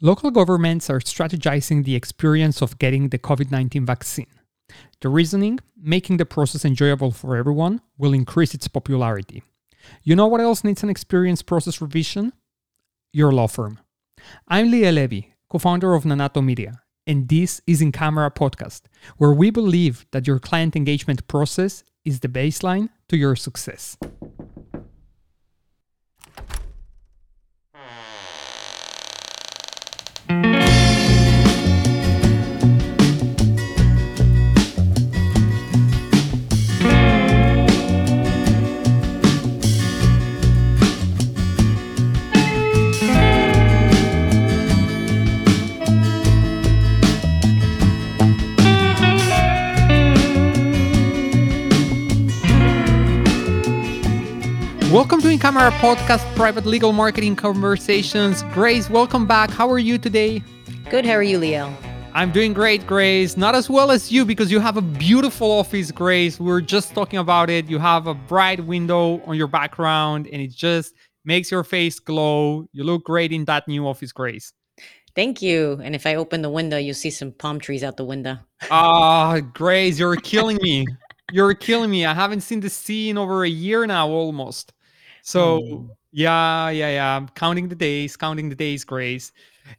Local governments are strategizing the experience of getting the COVID-19 vaccine. The reasoning, making the process enjoyable for everyone, will increase its popularity. You know what else needs an experience process revision? Your law firm. I'm Leah Levy, co-founder of Nanato Media, and this is In Camera Podcast, where we believe that your client engagement process is the baseline to your success. Welcome to In Camera Podcast, private legal marketing conversations. Grace, welcome back. How are you today? Good. How are you, Leo? I'm doing great, Grace. Not as well as you because you have a beautiful office, Grace. We were just talking about it. You have a bright window on your background and it just makes your face glow. You look great in that new office, Grace. Thank you. And if I open the window, you'll see some palm trees out the window. Grace, you're killing me. You're killing me. I haven't seen the sea in over a year now almost. So yeah. Counting the days, Grace.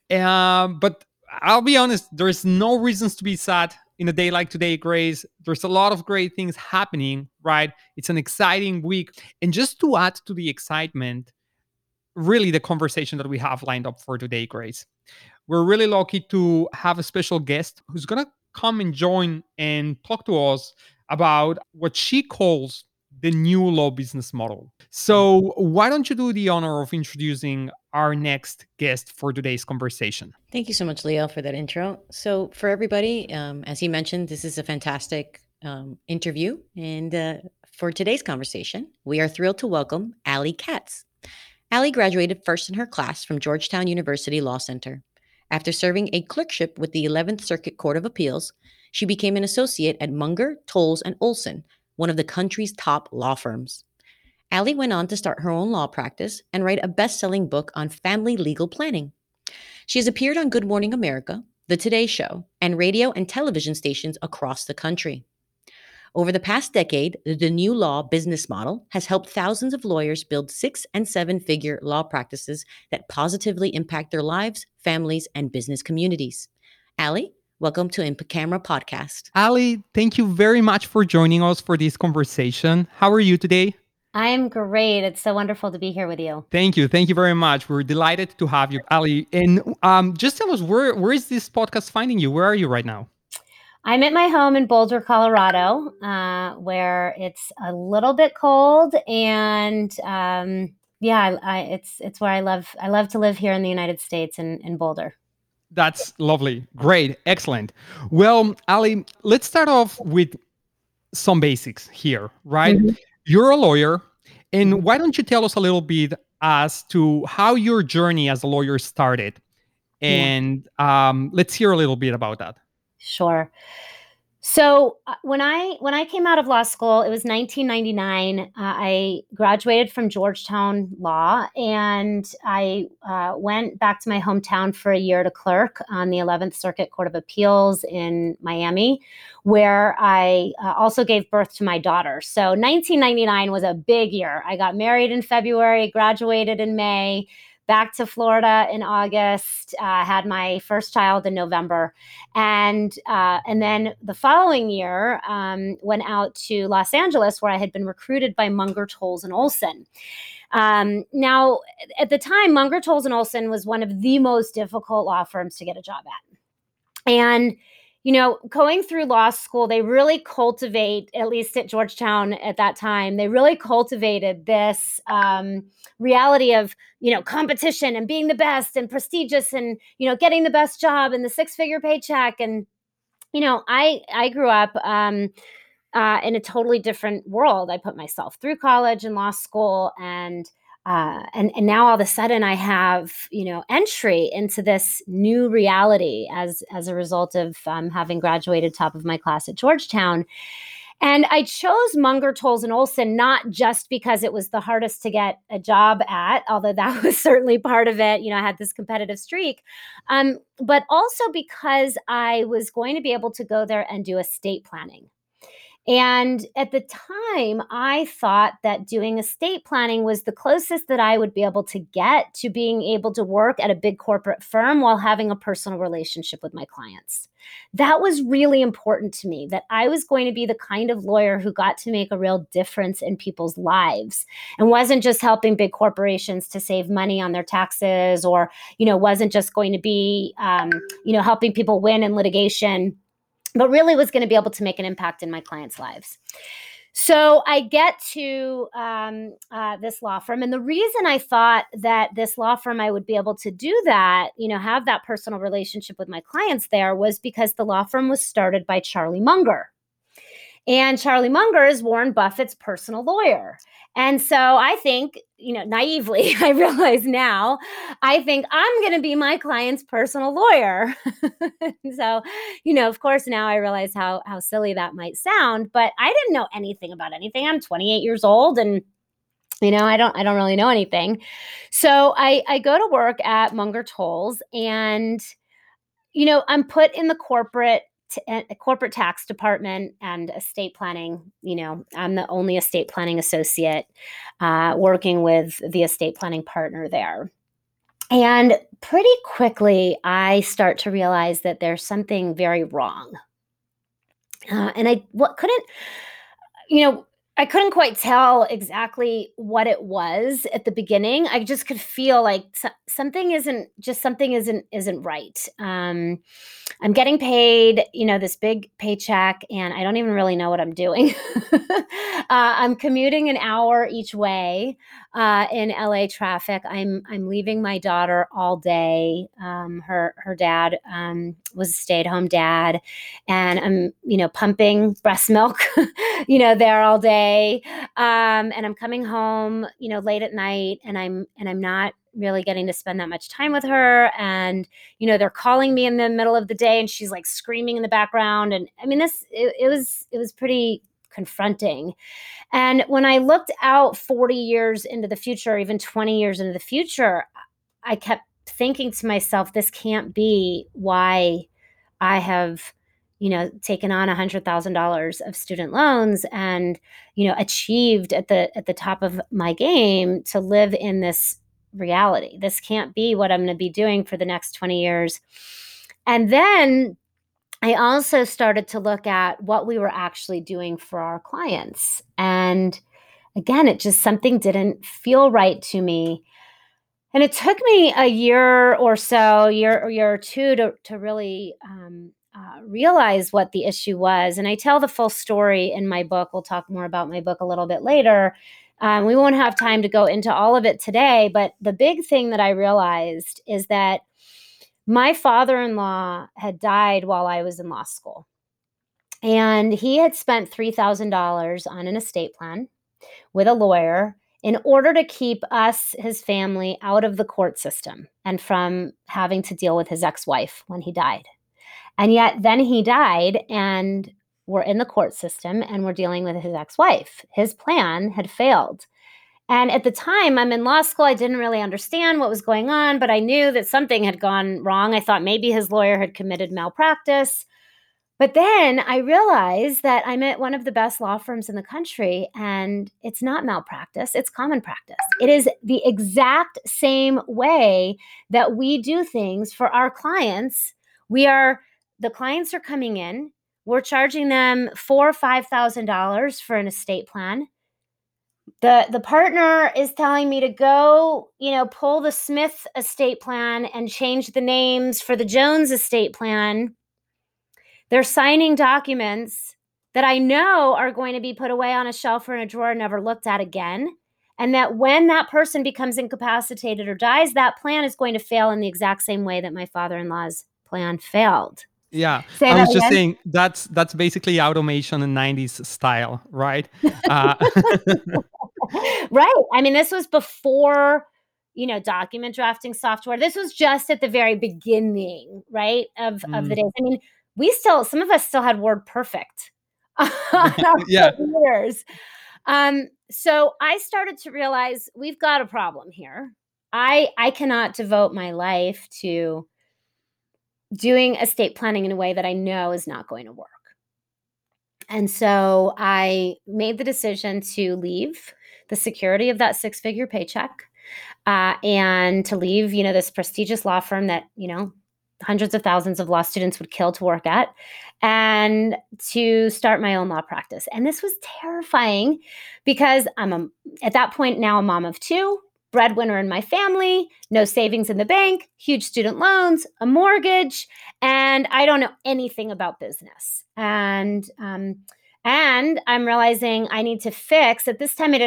But I'll be honest, there's no reasons to be sad in a day like today, Grace. There's a lot of great things happening, right? It's an exciting week. And just to add to the excitement, really the conversation that we have lined up for today, Grace. We're really lucky to have a special guest who's going to come and join and talk to us about what she calls the new law business model. So why don't you do the honor of introducing our next guest for today's conversation? Thank you so much, Leo, for that intro. So for everybody, as he mentioned, this is a fantastic interview. And for today's conversation, we are thrilled to welcome Ali Katz. Ali graduated first in her class from Georgetown University Law Center. After serving a clerkship with the 11th Circuit Court of Appeals, she became an associate at Munger, Tolles and Olson, one of the country's top law firms. Ali went on to start her own law practice and write a best-selling book on family legal planning. She has appeared on Good Morning America, The Today Show, and radio and television stations across the country. Over the past decade, the New Law Business Model has helped thousands of lawyers build 6- and 7-figure law practices that positively impact their lives, families, and business communities. Ali, welcome to In Camera Podcast. Ali, thank you very much for joining us for this conversation. How are you today? I am great. It's so wonderful to be here with you. Thank you. Thank you very much. We're delighted to have you, Ali. And just tell us, where is this podcast finding you? Where are you right now? I'm at my home in Boulder, Colorado, where it's a little bit cold. And it's where I love to live here in the United States in Boulder. That's lovely. Great. Excellent. Well, Ali, let's start off with some basics here, right? Mm-hmm. You're a lawyer, and why don't you tell us a little bit as to how your journey as a lawyer started? And let's hear a little bit about that. Sure. So when I came out of law school, it was 1999. I graduated from Georgetown Law, and I went back to my hometown for a year to clerk on the 11th Circuit Court of Appeals in Miami, where I also gave birth to my daughter. So 1999 was a big year. I got married in February, graduated in May, back to Florida in August, had my first child in November. And then the following year, went out to Los Angeles where I had been recruited by Munger, Tolles and Olson. Now, at the time, Munger, Tolles and Olson was one of the most difficult law firms to get a job at. And you know, going through law school, they really cultivate, at least at Georgetown at that time, they really cultivated this reality of, you know, competition and being the best and prestigious and, you know, getting the best job and the 6-figure paycheck. And, you know, I grew up in a totally different world. I put myself through college and law school, and now all of a sudden I have, you know, entry into this new reality as a result of having graduated top of my class at Georgetown. And I chose Munger, Tolles and Olson, not just because it was the hardest to get a job at, although that was certainly part of it. You know, I had this competitive streak, but also because I was going to be able to go there and do estate planning. And at the time, I thought that doing estate planning was the closest that I would be able to get to being able to work at a big corporate firm while having a personal relationship with my clients. That was really important to me, that I was going to be the kind of lawyer who got to make a real difference in people's lives and wasn't just helping big corporations to save money on their taxes, or, you know, wasn't just going to be, you know, helping people win in litigation, but really was going to be able to make an impact in my clients' lives. So I get to this law firm. And the reason I thought that this law firm, I would be able to do that, you know, have that personal relationship with my clients there, was because the law firm was started by Charlie Munger. And Charlie Munger is Warren Buffett's personal lawyer. And so I think, you know, naively, I realize now, I think I'm going to be my client's personal lawyer. So, you know, of course, now I realize how silly that might sound, but I didn't know anything about anything. I'm 28 years old and, you know, I don't really know anything. So I go to work at Munger Tolles, and, you know, I'm put in the corporate tax department and estate planning. You know, I'm the only estate planning associate working with the estate planning partner there. And pretty quickly, I start to realize that there's something very wrong. I couldn't quite tell exactly what it was at the beginning. I just could feel like something isn't right. I'm getting paid, you know, this big paycheck, and I don't even really know what I'm doing. I'm commuting an hour each way in LA traffic. I'm leaving my daughter all day. Her dad was a stay-at-home dad, and I'm, you know, pumping breast milk, you know, there all day. And I'm coming home, you know, late at night, and I'm not really getting to spend that much time with her. And, you know, they're calling me in the middle of the day, and she's like screaming in the background. And I mean, it was pretty confronting. And when I looked out 40 years into the future, or even 20 years into the future, I kept thinking to myself, this can't be why I have, you know, taken on $100,000 of student loans and, you know, achieved at the top of my game to live in this reality. This can't be what I'm going to be doing for the next 20 years. And then I also started to look at what we were actually doing for our clients. And again, it just, something didn't feel right to me. And it took me a year or two to really, realize what the issue was. And I tell the full story in my book. We'll talk more about my book a little bit later. We won't have time to go into all of it today, but the big thing that I realized is that my father-in-law had died while I was in law school. And he had spent $3,000 on an estate plan with a lawyer in order to keep us, his family, out of the court system and from having to deal with his ex-wife when he died. And yet then he died, and we're in the court system, and we're dealing with his ex-wife. His plan had failed. And at the time, I'm in law school. I didn't really understand what was going on, but I knew that something had gone wrong. I thought maybe his lawyer had committed malpractice. But then I realized that I'm at one of the best law firms in the country, and it's not malpractice. It's common practice. It is the exact same way that we do things for our clients. The clients are coming in, we're charging them $4,000 or $5,000 for an estate plan. The partner is telling me to go, you know, pull the Smith estate plan and change the names for the Jones estate plan. They're signing documents that I know are going to be put away on a shelf or in a drawer, never looked at again. And that when that person becomes incapacitated or dies, that plan is going to fail in the exact same way that my father-in-law's plan failed. Yeah, I was just saying that's basically automation in 90s style, right? Right. I mean, this was before, you know, document drafting software. This was just at the very beginning, right, of the days. I mean, some of us still had WordPerfect. yeah. years. So I started to realize we've got a problem here. I cannot devote my life to doing estate planning in a way that I know is not going to work. And so I made the decision to leave the security of that six-figure paycheck and to leave, you know, this prestigious law firm that, you know, hundreds of thousands of law students would kill to work at, and to start my own law practice. And this was terrifying because I'm at that point now a mom of two, breadwinner in my family, no savings in the bank, huge student loans, a mortgage, and I don't know anything about business. And I'm realizing I need to fix. At that time I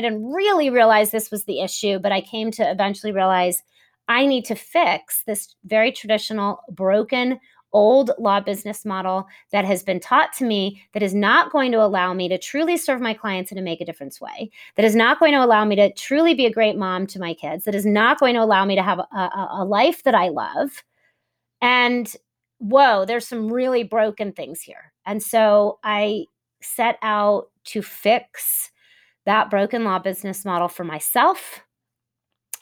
didn't really realize this was the issue, but I came to eventually realize I need to fix this very traditional, broken, old law business model that has been taught to me, that is not going to allow me to truly serve my clients in a make a difference way, that is not going to allow me to truly be a great mom to my kids, that is not going to allow me to have a life that I love. And whoa, there's some really broken things here. And so I set out to fix that broken law business model for myself.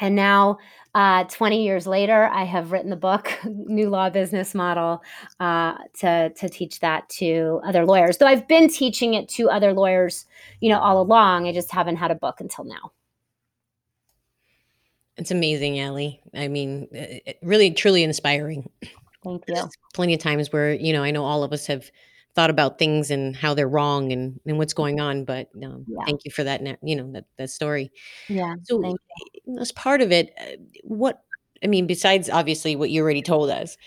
And now, 20 years later, I have written the book, New Law Business Model, to teach that to other lawyers. Though I've been teaching it to other lawyers, you know, all along. I just haven't had a book until now. It's amazing, Ali. I mean, really, truly inspiring. Thank you. There's plenty of times where, you know, I know all of us have thought about things and how they're wrong and what's going on, but thank you for that, you know, that story. Yeah. So as part of it, what, I mean, besides obviously what you already told us,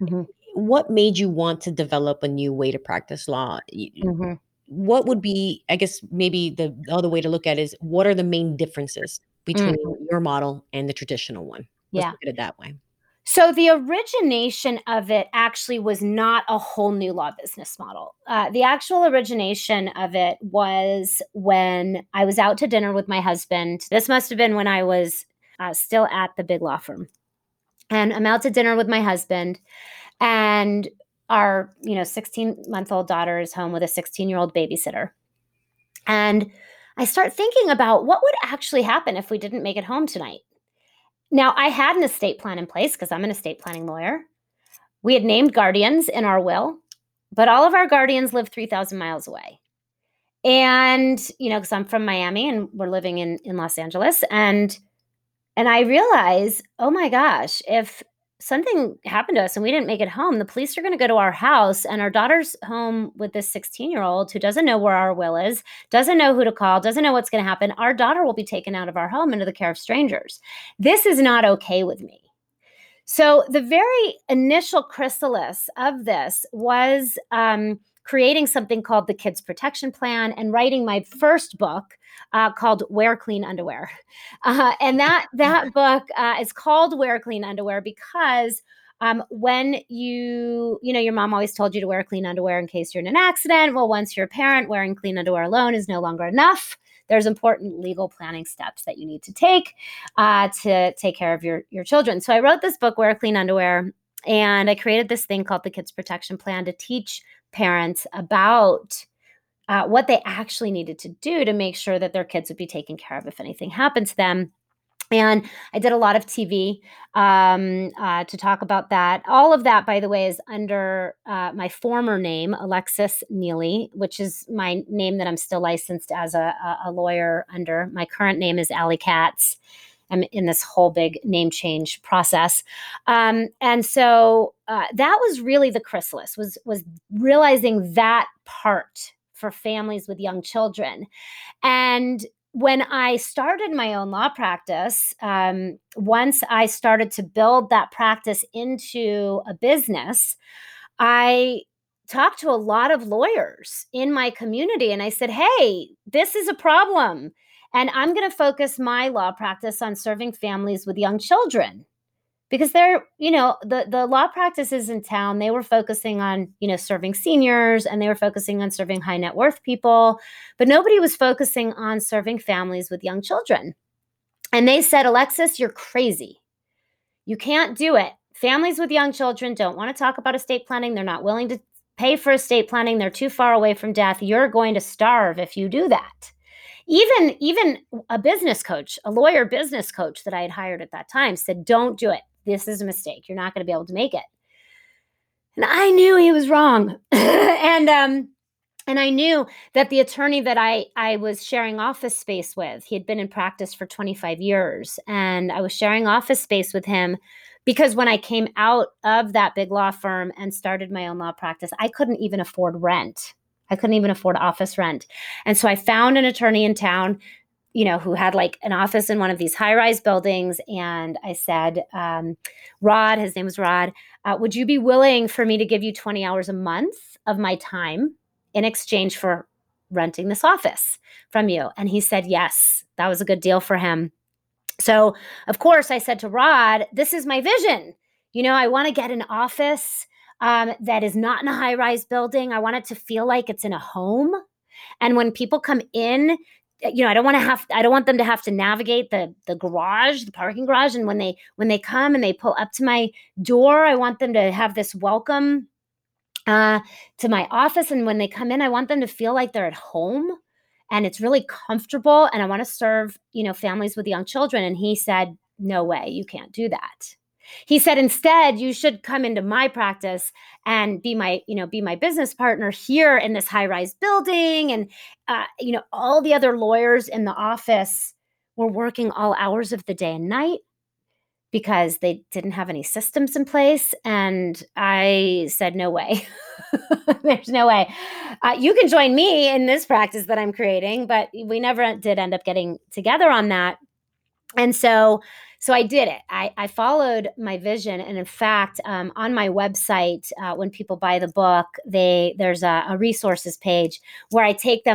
mm-hmm. what made you want to develop a new way to practice law? Mm-hmm. What would be, I guess maybe the other way to look at it is, what are the main differences between mm-hmm. your model and the traditional one? Let's look at it that way. So the origination of it actually was not a whole new law business model. The actual origination of it was when I was out to dinner with my husband. This must have been when I was still at the big law firm. And I'm out to dinner with my husband, and our, you know, 16-month-old daughter is home with a 16-year-old babysitter. And I start thinking about what would actually happen if we didn't make it home tonight. Now, I had an estate plan in place because I'm an estate planning lawyer. We had named guardians in our will, but all of our guardians live 3,000 miles away. And, you know, because I'm from Miami and we're living in Los Angeles. And I realize, oh my gosh, if something happened to us and we didn't make it home, the police are going to go to our house, and our daughter's home with this 16-year-old who doesn't know where our will is, doesn't know who to call, doesn't know what's going to happen. Our daughter will be taken out of our home into the care of strangers. This is not okay with me. So the very initial chrysalis of this was creating something called the Kids Protection Plan and writing my first book called Wear Clean Underwear. And that book is called Wear Clean Underwear because when you know, your mom always told you to wear clean underwear in case you're in an accident. Well, once you're a parent, wearing clean underwear alone is no longer enough. There's important legal planning steps that you need to take care of your children. So I wrote this book, Wear Clean Underwear, and I created this thing called the Kids Protection Plan to teach parents about what they actually needed to do to make sure that their kids would be taken care of if anything happened to them. And I did a lot of TV to talk about that. All of that, by the way, is under my former name, Alexis Neely, which is my name that I'm still licensed as a lawyer under. My current name is Ali Katz. I'm in this whole big name change process. And so that was really the chrysalis, was realizing that part for families with young children. And when I started my own law practice, once I started to build that practice into a business, I talked to a lot of lawyers in my community and I said, hey, this is a problem. And I'm going to focus my law practice on serving families with young children because they're, you know, the law practices in town, they were focusing on, you know, serving seniors, and they were focusing on serving high net worth people, but nobody was focusing on serving families with young children. And they said, Alexis, you're crazy. You can't do it. Families with young children don't want to talk about estate planning. They're not willing to pay for estate planning. They're too far away from death. You're going to starve if you do that. Even a business coach, a lawyer business coach that I had hired at that time said, don't do it. This is a mistake. You're not going to be able to make it. And I knew he was wrong. And I knew that the attorney that I was sharing office space with, he had been in practice for 25 years. And I was sharing office space with him because when I came out of that big law firm and started my own law practice, I couldn't even afford rent. I couldn't even afford office rent. And so I found an attorney in town, you know, who had like an office in one of these high-rise buildings. And I said, Rod, his name was Rod, would you be willing for me to give you 20 hours a month of my time in exchange for renting this office from you? And he said, yes, that was a good deal for him. So of course I said to Rod, this is my vision. You know, I want to get an office that is not in a high-rise building. I want it to feel like it's in a home. And when people come in, you know, I don't want them to have to navigate the garage, the parking garage. And when they come and they pull up to my door, I want them to have this welcome to my office. And when they come in, I want them to feel like they're at home and it's really comfortable. And I want to serve, you know, families with young children. And he said, no way, you can't do that. He said, instead, you should come into my practice and be my business partner here in this high-rise building. And, you know, all the other lawyers in the office were working all hours of the day and night because they didn't have any systems in place. And I said, no way. There's no way. You can join me in this practice that I'm creating, but we never did end up getting together on that. And so I did it. I followed my vision. And in fact, on my website, when people buy the book, there's a resources page where I take you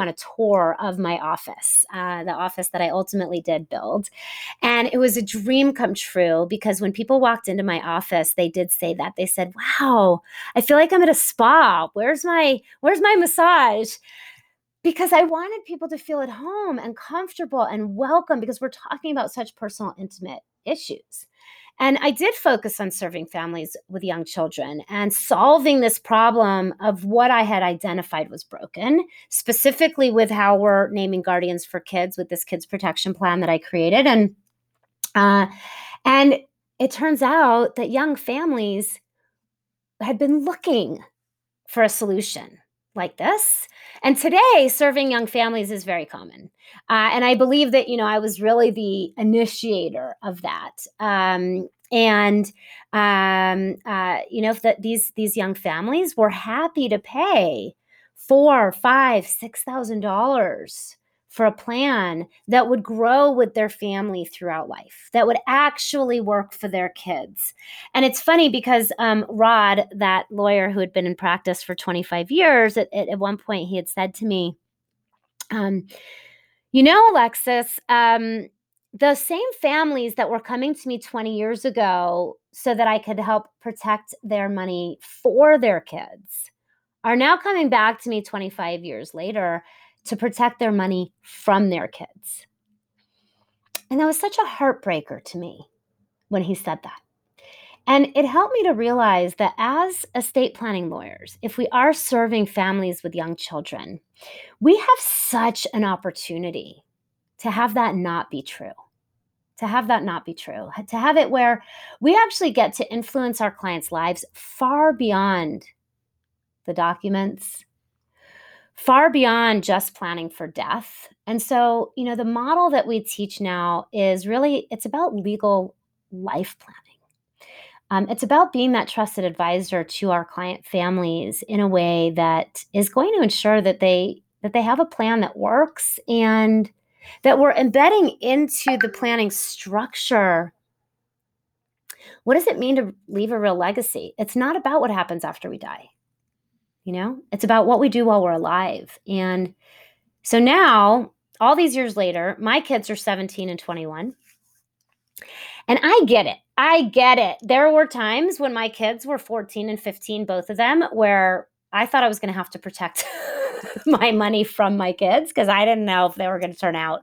on a tour of my office, the office that I ultimately did build. And it was a dream come true because when people walked into my office, they did say that. They said, wow, I feel like I'm at a spa. Where's my massage? Because I wanted people to feel at home and comfortable and welcome because we're talking about such personal, intimate issues. And I did focus on serving families with young children and solving this problem of what I had identified was broken, specifically with how we're naming guardians for kids with this Kids Protection Plan that I created. And it turns out that young families had been looking for a solution like this. And today, serving young families is very common. And I believe that, you know, I was really the initiator of that. You know, that these young families were happy to pay $4,000, $5,000, $6,000 for a plan that would grow with their family throughout life, that would actually work for their kids. And it's funny because Rod, that lawyer who had been in practice for 25 years, at one point he had said to me, you know, Alexis, the same families that were coming to me 20 years ago so that I could help protect their money for their kids are now coming back to me 25 years later to protect their money from their kids. And that was such a heartbreaker to me when he said that. And it helped me to realize that as estate planning lawyers, if we are serving families with young children, we have such an opportunity to have that not be true, to have it where we actually get to influence our clients' lives far beyond the documents, far beyond just planning for death. And so, you know, the model that we teach now is really, it's about legal life planning. It's about being that trusted advisor to our client families in a way that is going to ensure that they have a plan that works and that we're embedding into the planning structure. What does it mean to leave a real legacy? It's not about what happens after we die. You know, it's about what we do while we're alive. And so now, all these years later, my kids are 17 and 21. And I get it. There were times when my kids were 14 and 15, both of them, where I thought I was going to have to protect my money from my kids because I didn't know if they were going to turn out.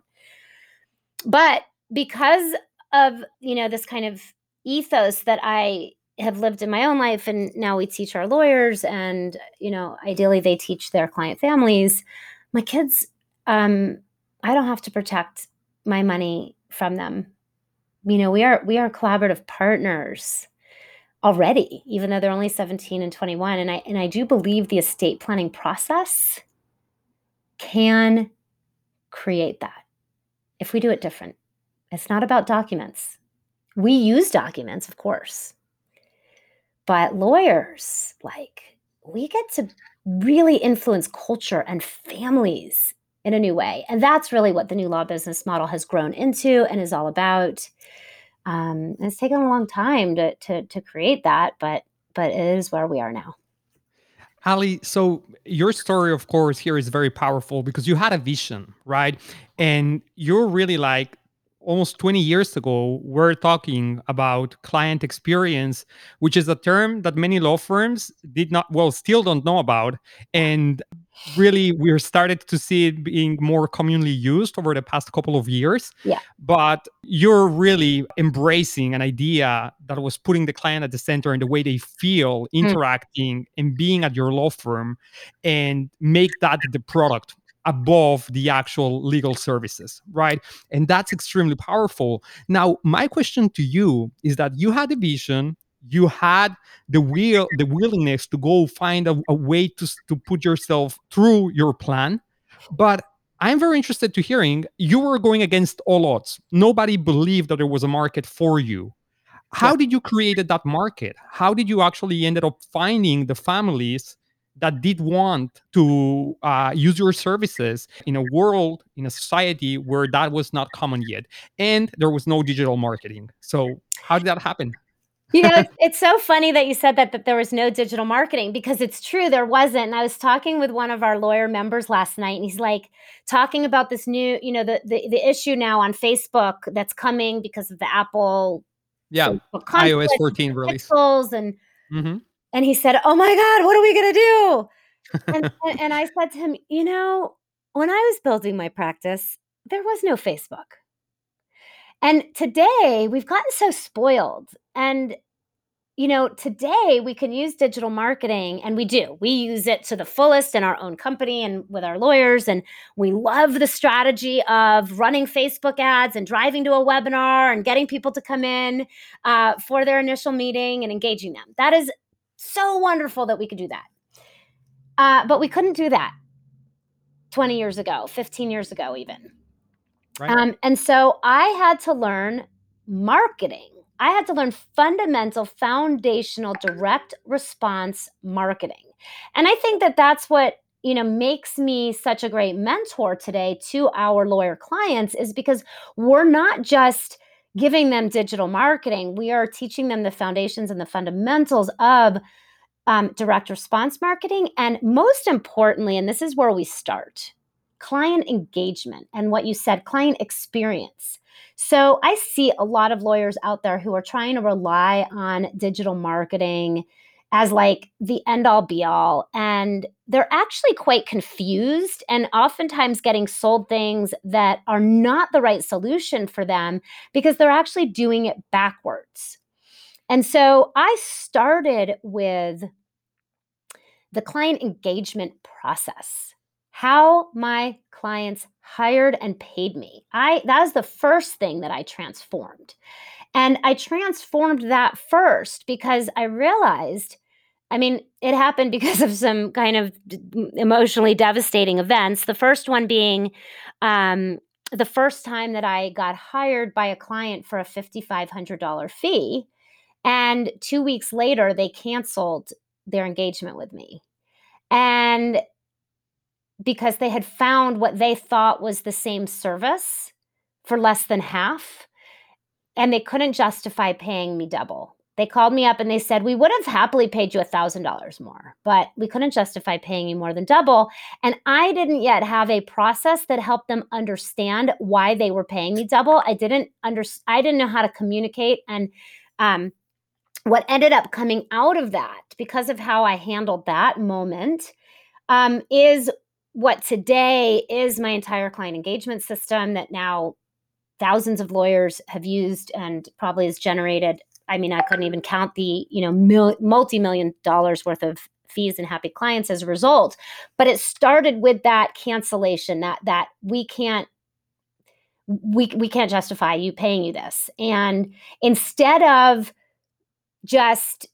But because of, you know, this kind of ethos that I have lived in my own life, and now we teach our lawyers, and, you know, ideally they teach their client families. My kids, I don't have to protect my money from them. You know, we are collaborative partners already, even though they're only 17 and 21. And I do believe the estate planning process can create that if we do it different. It's not about documents. We use documents, of course. But lawyers, like, we get to really influence culture and families in a new way. And that's really what the new law business model has grown into and is all about. And it's taken a long time to create that, but it is where we are now. Ali, so your story, of course, here is very powerful because you had a vision, right? And you're really like, almost 20 years ago, we're talking about client experience, which is a term that many law firms still don't know about. And really, we're started to see it being more commonly used over the past couple of years. Yeah. But you're really embracing an idea that was putting the client at the center and the way they feel, interacting and being at your law firm, and make that the product above the actual legal services, right? And that's extremely powerful. Now, my question to you is that you had a vision, you had the willingness to go find a way to put yourself through your plan, but I'm very interested to hearing you were going against all odds. Nobody believed that there was a market for you. How did you create that market? How did you actually end up finding the families that did want to use your services in a world, in a society where that was not common yet? And there was no digital marketing. So how did that happen? You know, it's so funny that you said that there was no digital marketing, because it's true, there wasn't. And I was talking with one of our lawyer members last night, and he's like talking about this new, you know, the issue now on Facebook that's coming because of the Apple. Yeah, iOS 14 release. And And he said, "Oh my God, what are we going to do?" And I said to him, you know, when I was building my practice, there was no Facebook. And today we've gotten so spoiled. And, you know, today we can use digital marketing, and we do. We use it to the fullest in our own company and with our lawyers. And we love the strategy of running Facebook ads and driving to a webinar and getting people to come in for their initial meeting and engaging them. That is so wonderful that we could do that. But we couldn't do that 20 years ago, 15 years ago even. Right. And so I had to learn marketing. I had to learn foundational, direct response marketing. And I think that that's what, you know, makes me such a great mentor today to our lawyer clients, is because we're not just giving them digital marketing. We are teaching them the foundations and the fundamentals of direct response marketing. And most importantly, and this is where we start, client engagement and what you said, client experience. So I see a lot of lawyers out there who are trying to rely on digital marketing as like the end all be all. And they're actually quite confused and oftentimes getting sold things that are not the right solution for them, because they're actually doing it backwards. And so I started with the client engagement process, how my clients hired and paid me. That was the first thing that I transformed. And I transformed that first because I realized, I mean, it happened because of some kind of emotionally devastating events. The first one being the first time that I got hired by a client for a $5,500 fee. And 2 weeks later, they canceled their engagement with me. And because they had found what they thought was the same service for less than half, and they couldn't justify paying me double. They called me up and they said, "We would have happily paid you $1,000 more, but we couldn't justify paying you more than double." And I didn't yet have a process that helped them understand why they were paying me double. I didn't know how to communicate. And what ended up coming out of that, because of how I handled that moment, is what today is my entire client engagement system that now thousands of lawyers have used, and probably has generated I mean, I couldn't even count the, you know, multi-million dollars worth of fees and happy clients as a result. But it started with that cancellation, that we can't justify you paying you this. And instead of just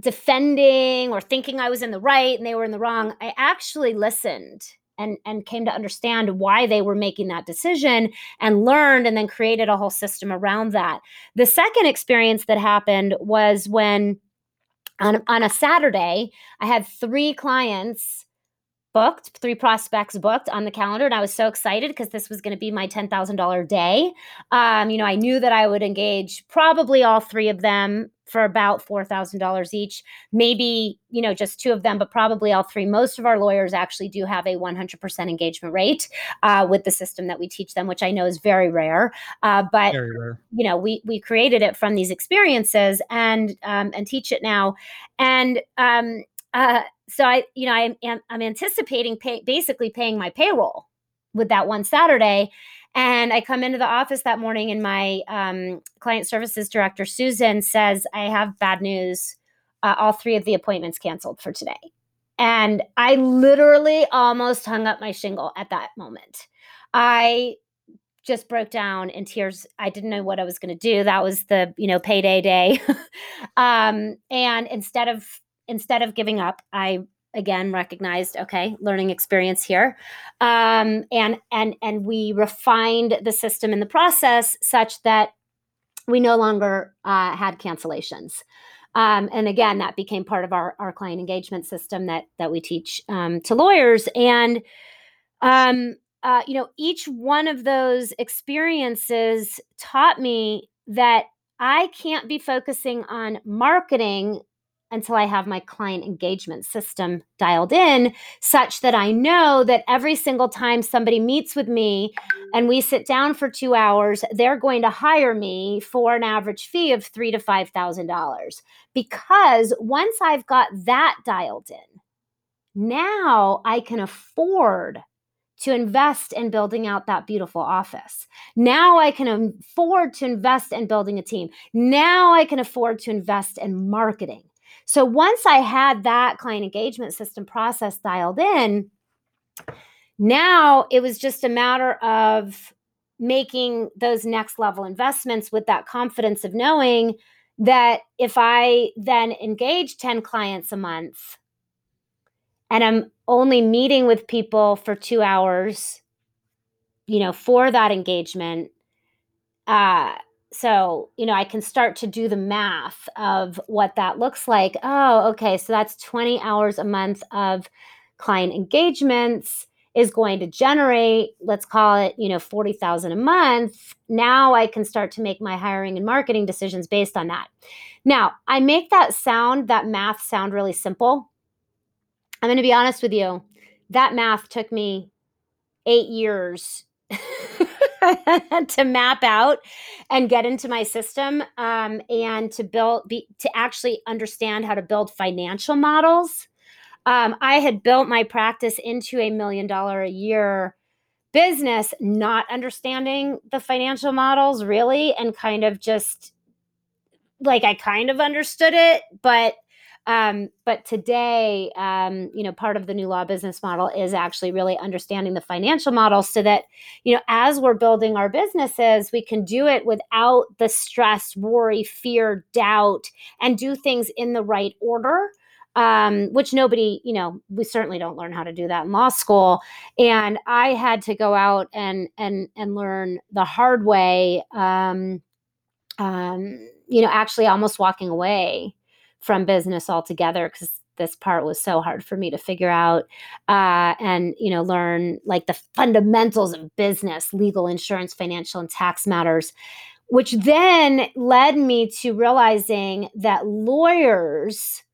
defending or thinking I was in the right and they were in the wrong, I actually listened and came to understand why they were making that decision and learned, and then created a whole system around that. The second experience that happened was when on a Saturday, I had three clients booked, three prospects booked on the calendar. And I was so excited because this was going to be my $10,000 day. You know, I knew that I would engage probably all three of them for about $4,000 each, maybe, you know, just two of them, but probably all three. Most of our lawyers actually do have a 100% engagement rate with the system that we teach them, which I know is very rare. But, very rare. You know, we created it from these experiences and teach it now. And, so I, you know, I'm anticipating basically paying my payroll with that one Saturday. And I come into the office that morning and my client services director, Susan, says, I have bad news. All three of the appointments canceled for today. And I literally almost hung up my shingle at that moment. I just broke down in tears. I didn't know what I was going to do. That was the, you know, payday day. And instead of giving up, I again recognized, okay, learning experience here. And we refined the system in the process such that we no longer had cancellations. And again, that became part of our client engagement system that we teach to lawyers. And you know, each one of those experiences taught me that I can't be focusing on marketing until I have my client engagement system dialed in, such that I know that every single time somebody meets with me and we sit down for 2 hours, they're going to hire me for an average fee of $3,000 to $5,000. Because once I've got that dialed in, now I can afford to invest in building out that beautiful office. Now I can afford to invest in building a team. Now I can afford to invest in marketing. So once I had that client engagement system process dialed in, now it was just a matter of making those next level investments with that confidence of knowing that if I then engage 10 clients a month and I'm only meeting with people for 2 hours, you know, for that engagement, so, you know, I can start to do the math of what that looks like. Oh, okay. So that's 20 hours a month of client engagements is going to generate, let's call it, you know, $40,000 a month. Now I can start to make my hiring and marketing decisions based on that. Now, I make that math sound really simple. I'm going to be honest with you. That math took me 8 years to map out and get into my system, and to actually understand how to build financial models. I had built my practice into $1 million a year business, not understanding the financial models really, and kind of just like I kind of understood it, but today, you know, part of the new law business model is actually really understanding the financial model so that, you know, as we're building our businesses, we can do it without the stress, worry, fear, doubt, and do things in the right order, which nobody, you know, we certainly don't learn how to do that in law school. And I had to go out and learn the hard way, you know, actually almost walking away from business altogether because this part was so hard for me to figure out, and, you know, learn like the fundamentals of business, legal, insurance, financial, and tax matters, which then led me to realizing that lawyers,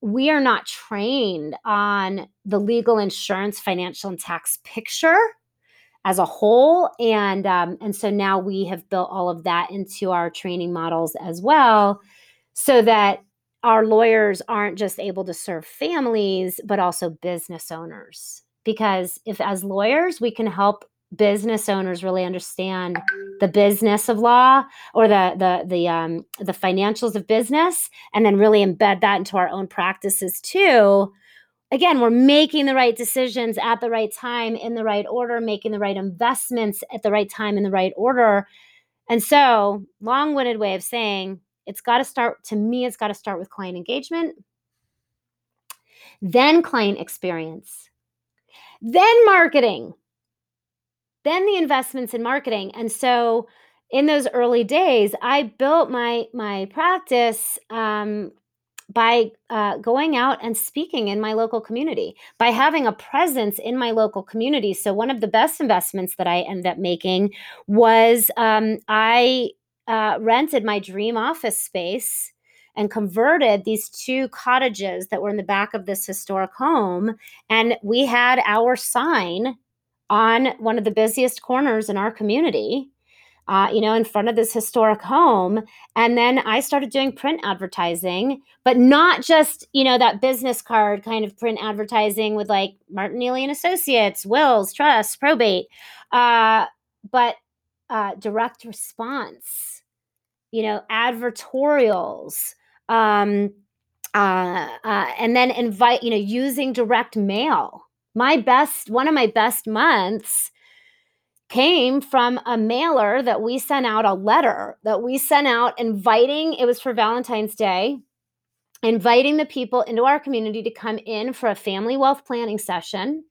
we are not trained on the legal, insurance, financial, and tax picture as a whole. And so now we have built all of that into our training models as well, so that our lawyers aren't just able to serve families, but also business owners. Because if as lawyers, we can help business owners really understand the business of law, or the financials of business, and then really embed that into our own practices too. Again, we're making the right decisions at the right time, in the right order, making the right investments at the right time, in the right order. And so, long-winded way of saying, it's got to start, to me, it's got to start with client engagement, then client experience, then marketing, then the investments in marketing. And so in those early days, I built my practice by going out and speaking in my local community, by having a presence in my local community. So one of the best investments that I ended up making was I rented my dream office space and converted these two cottages that were in the back of this historic home. And we had our sign on one of the busiest corners in our community, in front of this historic home. And then I started doing print advertising, but not just, that business card kind of print advertising with like Martin Neely and Associates, wills, trusts, probate, but direct response, advertorials, and then invite, using direct mail. One of my best months came from a mailer that we sent out, a letter that we sent out inviting, it was for Valentine's Day, inviting the people into our community to come in for a family wealth planning session.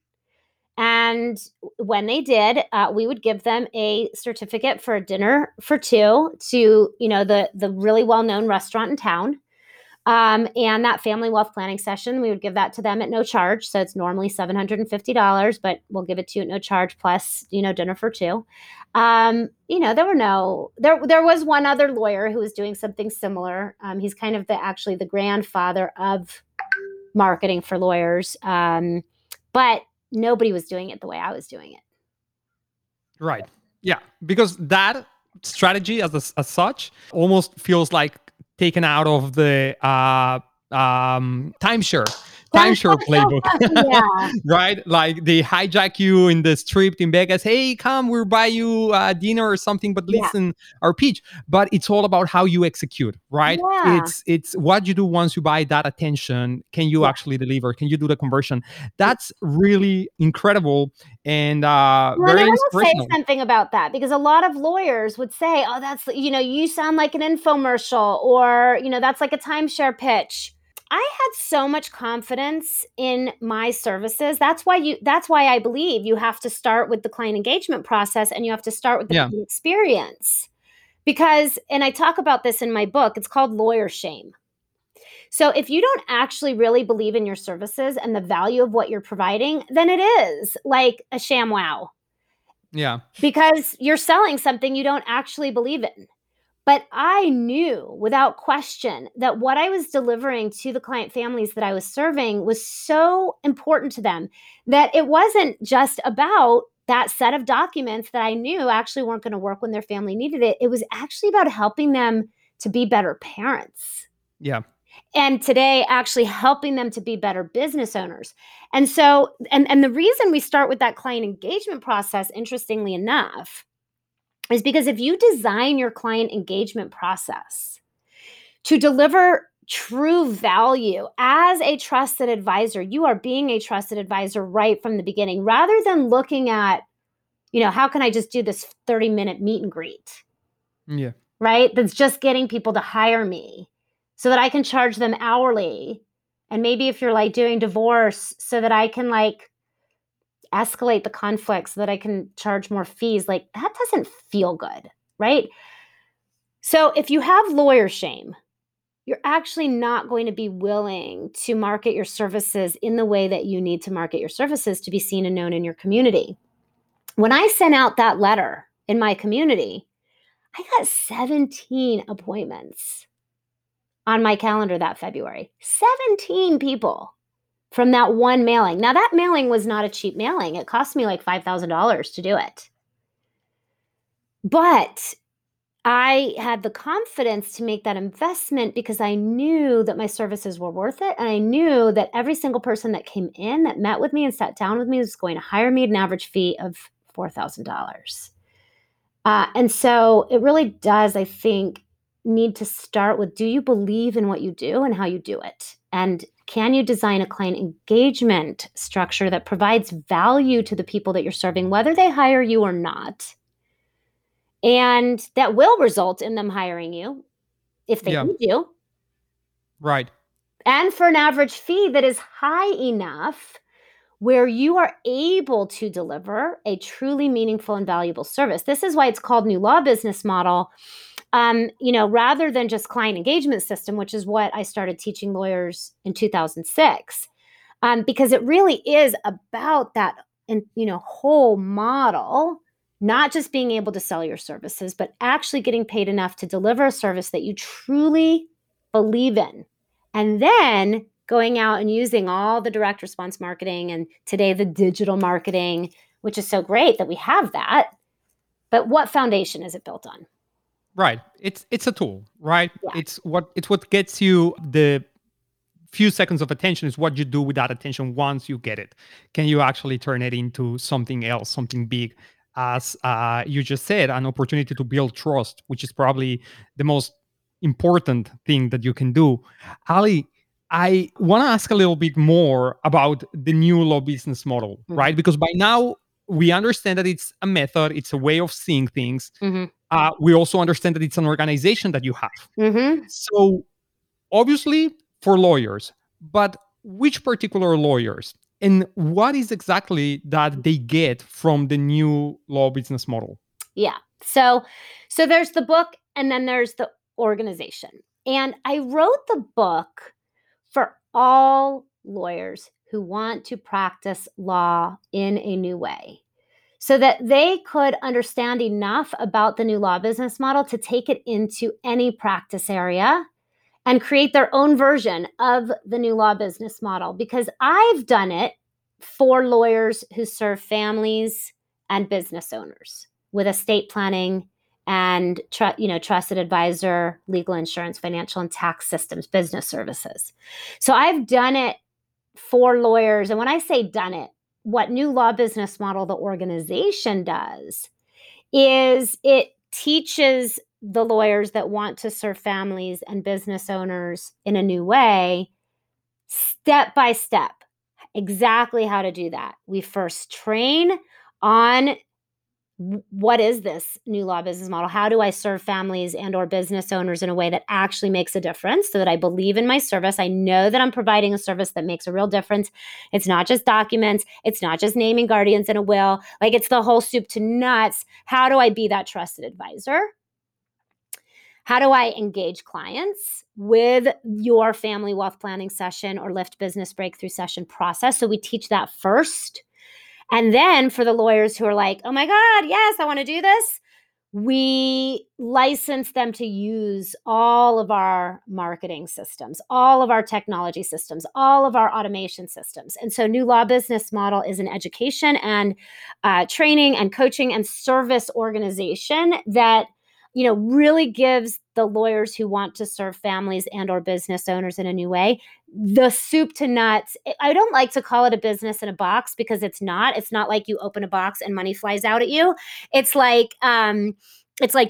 And when they did, we would give them a certificate for a dinner for two to, the really well-known restaurant in town. And that family wealth planning session, we would give that to them at no charge. So it's normally $750, but we'll give it to you at no charge plus, dinner for two. There was one other lawyer who was doing something similar. He's kind of actually the grandfather of marketing for lawyers. But nobody was doing it the way I was doing it. Right. Yeah. Because that strategy as such almost feels like taken out of the timeshare playbook, yeah. Right? Like they hijack you in the strip in Vegas. Hey, come, we'll buy you dinner or something. But listen, our pitch. But it's all about how you execute, right? Yeah. It's what you do once you buy that attention. Can you actually deliver? Can you do the conversion? That's really incredible and very inspirational. I will say something about that, because a lot of lawyers would say, "Oh, that's you sound like an infomercial," or that's like a timeshare pitch. I had so much confidence in my services. That's why I believe you have to start with the client engagement process, and you have to start with the experience, because, and I talk about this in my book, it's called lawyer shame. So if you don't actually really believe in your services and the value of what you're providing, then it is like a sham wow. Yeah. Because you're selling something you don't actually believe in. But I knew without question that what I was delivering to the client families that I was serving was so important to them that it wasn't just about that set of documents that I knew actually weren't going to work when their family needed it. It was actually about helping them to be better parents. Yeah. And today, actually helping them to be better business owners. And so, and the reason we start with that client engagement process, interestingly enough, is because if you design your client engagement process to deliver true value as a trusted advisor, you are being a trusted advisor right from the beginning, rather than looking at, how can I just do this 30-minute meet and greet? Yeah. Right? That's just getting people to hire me so that I can charge them hourly. And maybe if you're like doing divorce, so that I can like escalate the conflict so that I can charge more fees. Like, that doesn't feel good, right? So if you have lawyer shame, you're actually not going to be willing to market your services in the way that you need to market your services to be seen and known in your community. When I sent out that letter in my community, I got 17 appointments on my calendar that February. 17 people. From that one mailing. Now, that mailing was not a cheap mailing. It cost me like $5,000 to do it. But I had the confidence to make that investment because I knew that my services were worth it. And I knew that every single person that came in, that met with me and sat down with me, was going to hire me at an average fee of $4,000. And so it really does, I think, need to start with, do you believe in what you do and how you do it? And can you design a client engagement structure that provides value to the people that you're serving, whether they hire you or not? And that will result in them hiring you if they need you. Right. And for an average fee that is high enough where you are able to deliver a truly meaningful and valuable service. This is why it's called New Law Business Model. You know, rather than just client engagement system, which is what I started teaching lawyers in 2006, because it really is about that, you know, whole model, not just being able to sell your services, but actually getting paid enough to deliver a service that you truly believe in. And then going out and using all the direct response marketing and today the digital marketing, which is so great that we have that. But what foundation is it built on? Right. It's a tool, right? Yeah. It's what gets you the few seconds of attention. Is what you do with that attention once you get it. Can you actually turn it into something else, something big? As you just said, an opportunity to build trust, which is probably the most important thing that you can do. Ali, I want to ask a little bit more about the New Law Business Model, right? Because by now, we understand that it's a method, it's a way of seeing things. We also understand that it's an organization that you have. So obviously for lawyers, but which particular lawyers and what is exactly that they get from the New Law Business Model? Yeah. So there's the book and then there's the organization. And I wrote the book for all lawyers who want to practice law in a new way so that they could understand enough about the New Law Business Model to take it into any practice area and create their own version of the New Law Business Model. Because I've done it for lawyers who serve families and business owners with estate planning and trusted advisor, legal insurance, financial and tax systems, business services. So I've done it for lawyers. And when I say done it, what New Law Business Model, the organization, does is it teaches the lawyers that want to serve families and business owners in a new way, step by step, exactly how to do that. We first train on what is this New Law Business Model? How do I serve families and or business owners in a way that actually makes a difference so that I believe in my service? I know that I'm providing a service that makes a real difference. It's not just documents. It's not just naming guardians in a will. Like, it's the whole soup to nuts. How do I be that trusted advisor? How do I engage clients with your family wealth planning session or Lyft business breakthrough session process? So we teach that first. And then for the lawyers who are like, oh my God, yes, I want to do this, we license them to use all of our marketing systems, all of our technology systems, all of our automation systems. And so New Law Business Model is an education and training and coaching and service organization that, you know, really gives the lawyers who want to serve families and or business owners in a new way the soup to nuts. I don't like to call it a business in a box because it's not. It's not like you open a box and money flies out at you. It's like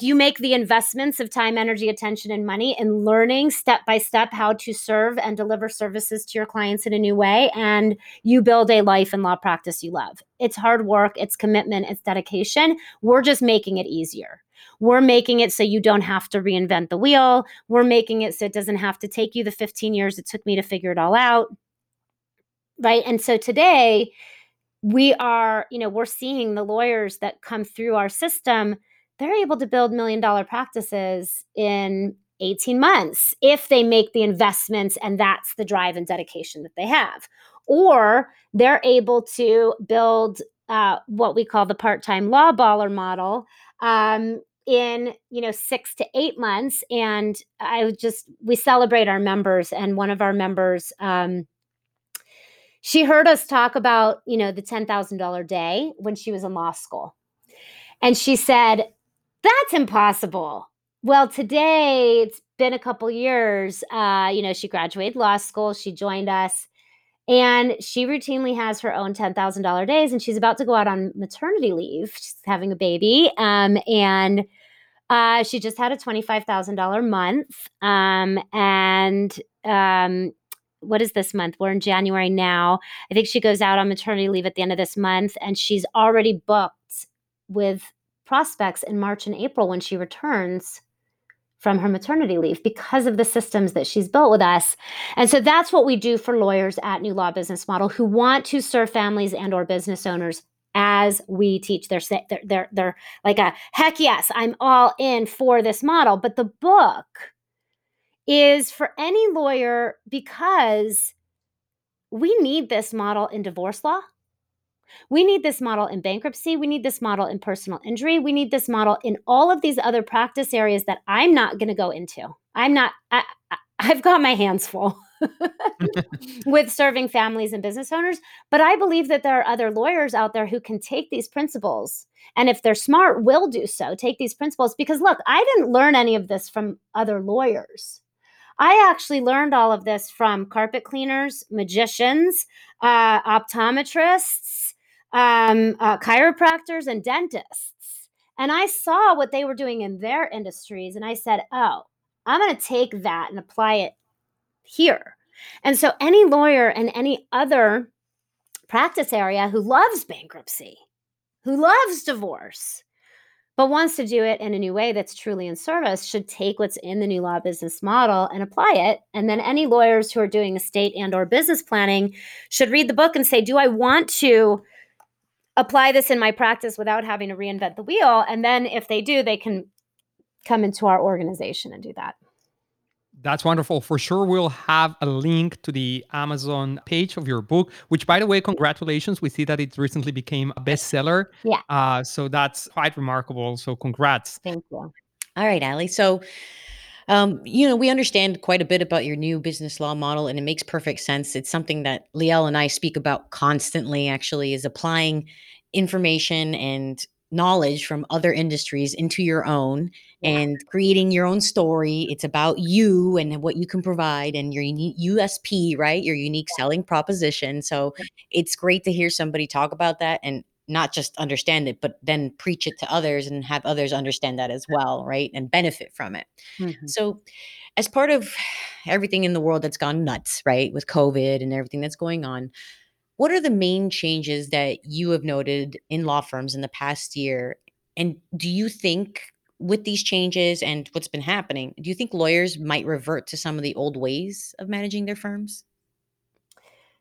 you make the investments of time, energy, attention, and money and learning step by step how to serve and deliver services to your clients in a new way. And you build a life and law practice you love. It's hard work. It's commitment. It's dedication. We're just making it easier. We're making it so you don't have to reinvent the wheel. We're making it so it doesn't have to take you the 15 years it took me to figure it all out, right? And so today we are, you know, we're seeing the lawyers that come through our system, they're able to build $1 million practices in 18 months if they make the investments and that's the drive and dedication that they have. Or they're able to build what we call the part-time law baller model, in, you know, 6 to 8 months. And we celebrate our members. And one of our members, she heard us talk about, you know, the $10,000 day when she was in law school. And she said, that's impossible. Well, today it's been a couple years. She graduated law school. She joined us And she routinely has her own $10,000 days, and she's about to go out on maternity leave. She's having a baby. And she just had a $25,000 month. What is this month? We're in January now. I think she goes out on maternity leave at the end of this month, and she's already booked with prospects in March and April when she returns from her maternity leave because of the systems that she's built with us. And so that's what we do for lawyers at New Law Business Model who want to serve families and or business owners as we teach. They're like a, heck yes, I'm all in for this model. But the book is for any lawyer because we need this model in divorce law. We need this model in bankruptcy. We need this model in personal injury. We need this model in all of these other practice areas that I'm not going to go into. I've got my hands full with serving families and business owners, but I believe that there are other lawyers out there who can take these principles. And if they're smart, will do so, take these principles. Because look, I didn't learn any of this from other lawyers. I actually learned all of this from carpet cleaners, magicians, optometrists, chiropractors and dentists. And I saw what they were doing in their industries. And I said, oh, I'm going to take that and apply it here. And so any lawyer in any other practice area who loves bankruptcy, who loves divorce, but wants to do it in a new way that's truly in service should take what's in the New Law Business Model and apply it. And then any lawyers who are doing estate and or business planning should read the book and say, do I want to apply this in my practice without having to reinvent the wheel? And then if they do, they can come into our organization and do that. That's wonderful. For sure, we'll have a link to the Amazon page of your book, which, by the way, congratulations. We see that it recently became a bestseller. Yeah. So that's quite remarkable. So congrats. Thank you. All right, Ali. So, we understand quite a bit about your new business law model, and it makes perfect sense. It's something that Liel and I speak about constantly, actually, is applying information and knowledge from other industries into your own and creating your own story. It's about you and what you can provide and your unique USP, right? Your unique selling proposition. So it's great to hear somebody talk about that and not just understand it, but then preach it to others and have others understand that as well, right? And benefit from it. Mm-hmm. So as part of everything in the world that's gone nuts, right? With COVID and everything that's going on, what are the main changes that you have noted in law firms in the past year? And do you think with these changes and what's been happening, do you think lawyers might revert to some of the old ways of managing their firms?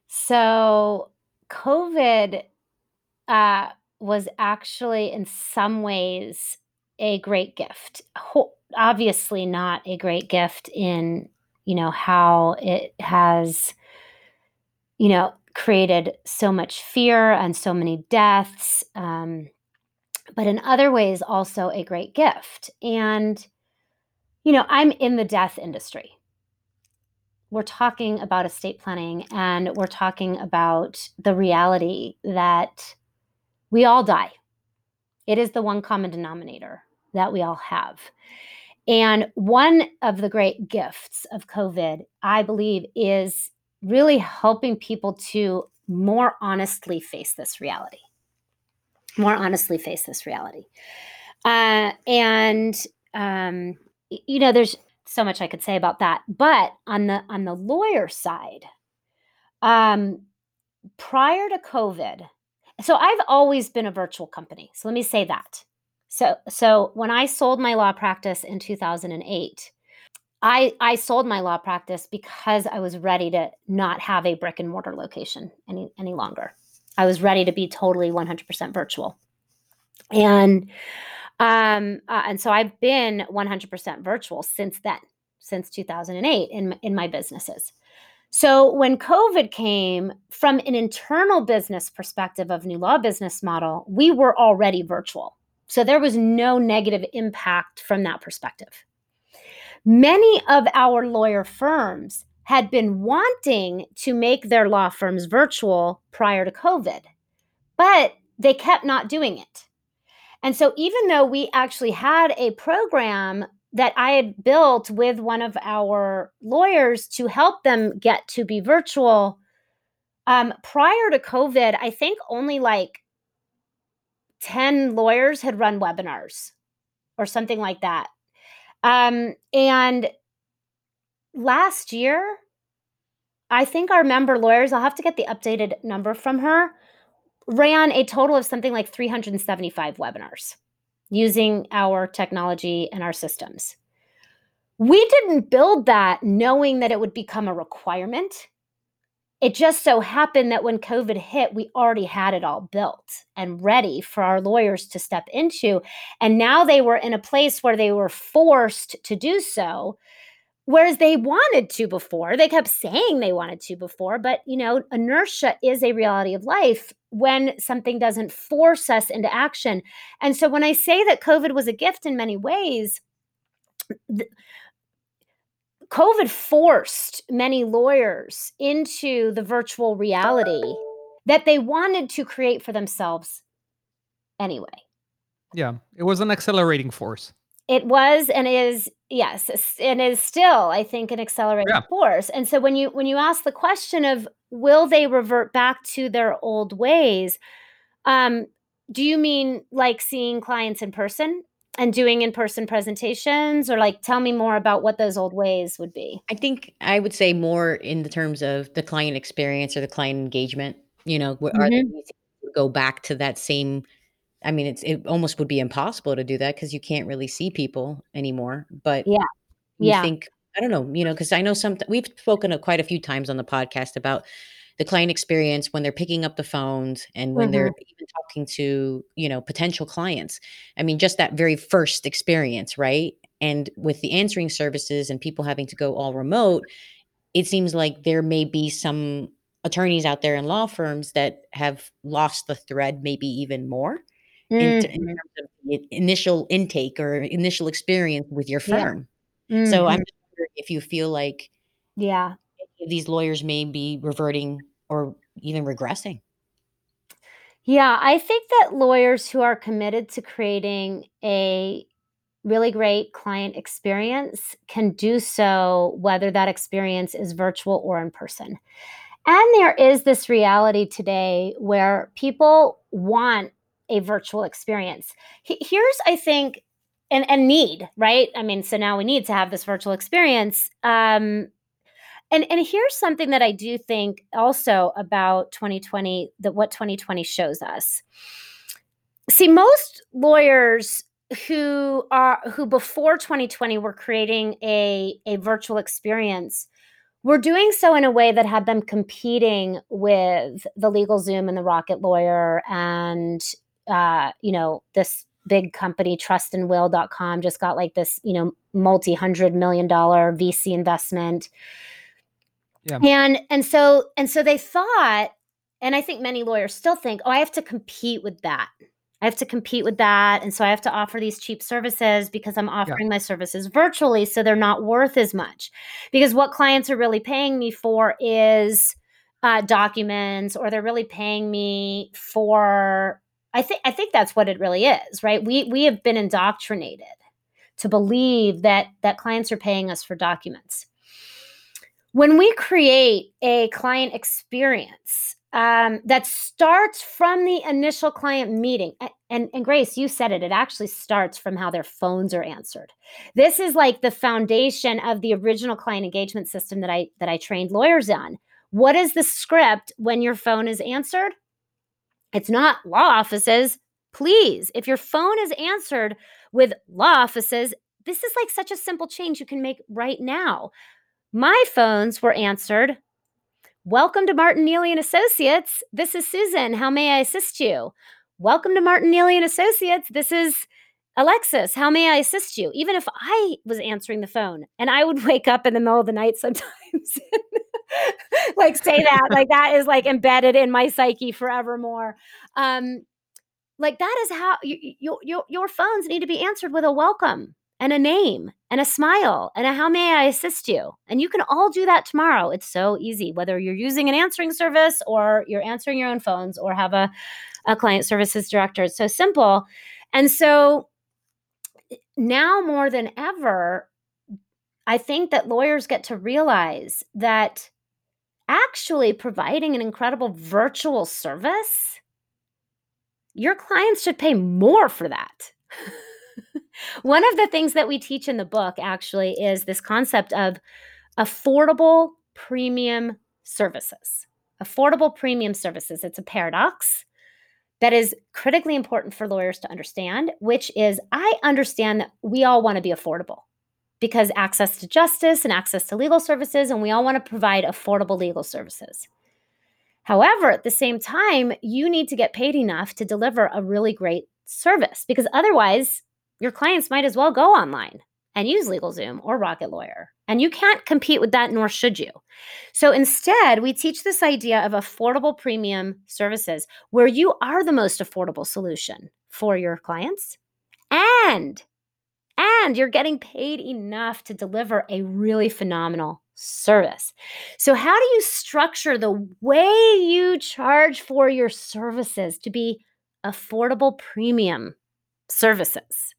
So COVID was actually in some ways a great gift. Obviously not a great gift in, how it has, created so much fear and so many deaths, but in other ways also a great gift. And, I'm in the death industry. We're talking about estate planning, and we're talking about the reality that we all die. It is the one common denominator that we all have. And one of the great gifts of COVID, I believe, is really helping people to more honestly face this reality. There's so much I could say about that. But on the lawyer side, prior to COVID, so I've always been a virtual company. So let me say that. So when I sold my law practice in 2008, I sold my law practice because I was ready to not have a brick and mortar location any longer. I was ready to be totally 100% virtual. And so I've been 100% virtual since then, since 2008 in my businesses. So when COVID came, from an internal business perspective of New Law Business Model, we were already virtual. So there was no negative impact from that perspective. Many of our lawyer firms had been wanting to make their law firms virtual prior to COVID, but they kept not doing it. And so even though we actually had a program that I had built with one of our lawyers to help them get to be virtual, Prior to COVID, I think only like 10 lawyers had run webinars or something like that. And last year, I think our member lawyers, I'll have to get the updated number from her, ran a total of something like 375 webinars using our technology and our systems. We didn't build that knowing that it would become a requirement. It just so happened that when COVID hit, we already had it all built and ready for our lawyers to step into. And now they were in a place where they were forced to do so, whereas they wanted to before. They kept saying they wanted to before, but you know, inertia is a reality of life when something doesn't force us into action. And so when I say that COVID was a gift in many ways, COVID forced many lawyers into the virtual reality that they wanted to create for themselves anyway. Yeah, it was an accelerating force. It was and is, yes, and is still, I think, an accelerating force. And so when you ask the question of will they revert back to their old ways, do you mean like seeing clients in person and doing in-person presentations, or like tell me more about what those old ways would be? I think I would say more in the terms of the client experience or the client engagement. You know, are they go back to that same? I mean, it almost would be impossible to do that because you can't really see people anymore. But you think, I don't know, you know, because I know we've spoken quite a few times on the podcast about the client experience when they're picking up the phones and when they're even talking to, you know, potential clients. I mean, just that very first experience, right? And with the answering services and people having to go all remote, it seems like there may be some attorneys out there in law firms that have lost the thread maybe even more. In terms of the initial intake or initial experience with your firm. Yeah. Mm-hmm. So I'm just wondering if you feel like these lawyers may be reverting or even regressing. Yeah, I think that lawyers who are committed to creating a really great client experience can do so, whether that experience is virtual or in person. And there is this reality today where people want a virtual experience. Here's, I think, and need, right? I mean, so now we need to have this virtual experience. And here's something that I do think also about 2020, that what 2020 shows us. See, most lawyers who before 2020 were creating a virtual experience were doing so in a way that had them competing with the LegalZoom and the Rocket Lawyer and this big company, trustandwill.com, just got like this, you know, multi-$100 million VC investment. Yeah. And so they thought, and I think many lawyers still think, oh, I have to compete with that. And so I have to offer these cheap services because I'm offering my services virtually. So they're not worth as much, because what clients are really paying me for is documents, or they're really paying me for, I think that's what it really is, right? We have been indoctrinated to believe that clients are paying us for documents. When we create a client experience that starts from the initial client meeting, and Grace, you said it actually starts from how their phones are answered. This is like the foundation of the original client engagement system that I trained lawyers on. What is the script when your phone is answered? It's not law offices. Please, if your phone is answered with law offices, this is like such a simple change you can make right now. My phones were answered. Welcome to Martin Neely and Associates. This is Susan. How may I assist you? Welcome to Martin Neely and Associates. This is Alexis. How may I assist you? Even if I was answering the phone, and I would wake up in the middle of the night sometimes. Like say that, like that is like embedded in my psyche forevermore. Like that is how your phones need to be answered, with a welcome and a name and a smile and a how may I assist you. And you can all do that tomorrow. It's so easy, whether you're using an answering service or you're answering your own phones or have a client services director. It's so simple. And so now more than ever, I think that lawyers get to realize that actually providing an incredible virtual service, your clients should pay more for that. One of the things that we teach in the book actually is this concept of affordable premium services. Affordable premium services. It's a paradox that is critically important for lawyers to understand, which is I understand that we all want to be affordable because access to justice and access to legal services, and we all want to provide affordable legal services. However, at the same time, you need to get paid enough to deliver a really great service because otherwise your clients might as well go online and use LegalZoom or Rocket Lawyer. And you can't compete with that, nor should you. So instead, we teach this idea of affordable premium services where you are the most affordable solution for your clients and you're getting paid enough to deliver a really phenomenal service. So how do you structure the way you charge for your services to be affordable premium services?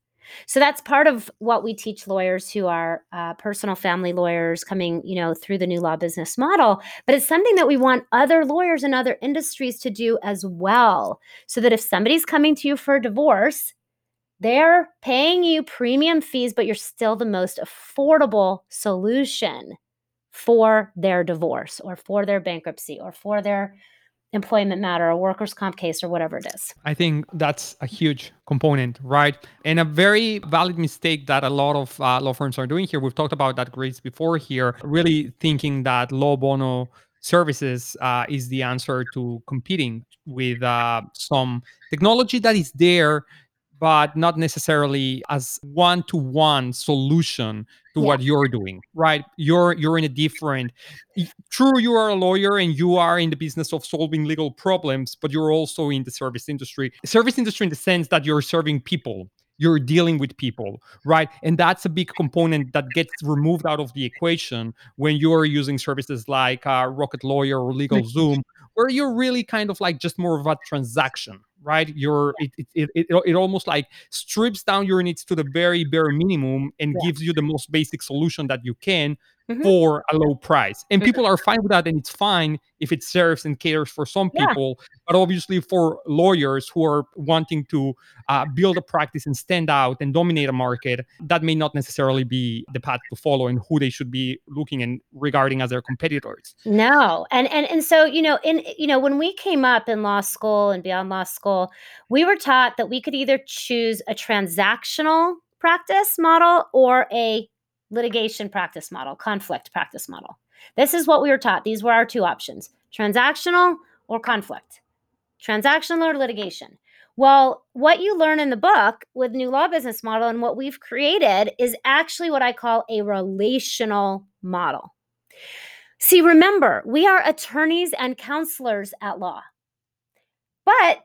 So that's part of what we teach lawyers who are personal family lawyers coming, through the new law business model. But it's something that we want other lawyers in other industries to do as well, so that if somebody's coming to you for a divorce, they're paying you premium fees, but you're still the most affordable solution for their divorce or for their bankruptcy or for their employment matter or workers' comp case or whatever it is. I think that's a huge component, right? And a very valid mistake that a lot of law firms are doing here. We've talked about that grades before here, really thinking that low bono services is the answer to competing with some technology that is there, but not necessarily as one-to-one solution to what you're doing, right? You're in a different... True, you are a lawyer and you are in the business of solving legal problems, but you're also in the service industry. Service industry in the sense that you're serving people, you're dealing with people, right? And that's a big component that gets removed out of the equation when you're using services like Rocket Lawyer or LegalZoom, where you're really kind of like just more of a transaction, right? It almost like strips down your needs to the very bare minimum and gives you the most basic solution that you can for a low price. And people are fine with that, and it's fine if it serves and caters for some people, but obviously for lawyers who are wanting to build a practice and stand out and dominate a market, that may not necessarily be the path to follow and who they should be looking and regarding as their competitors. No. And so, when we came up in law school and beyond law school, we were taught that we could either choose a transactional practice model or a litigation practice model, conflict practice model. This is what we were taught. These were our two options, transactional or conflict, transactional or litigation. Well, what you learn in the book with New Law Business Model and what we've created is actually what I call a relational model. See, remember, we are attorneys and counselors at law, but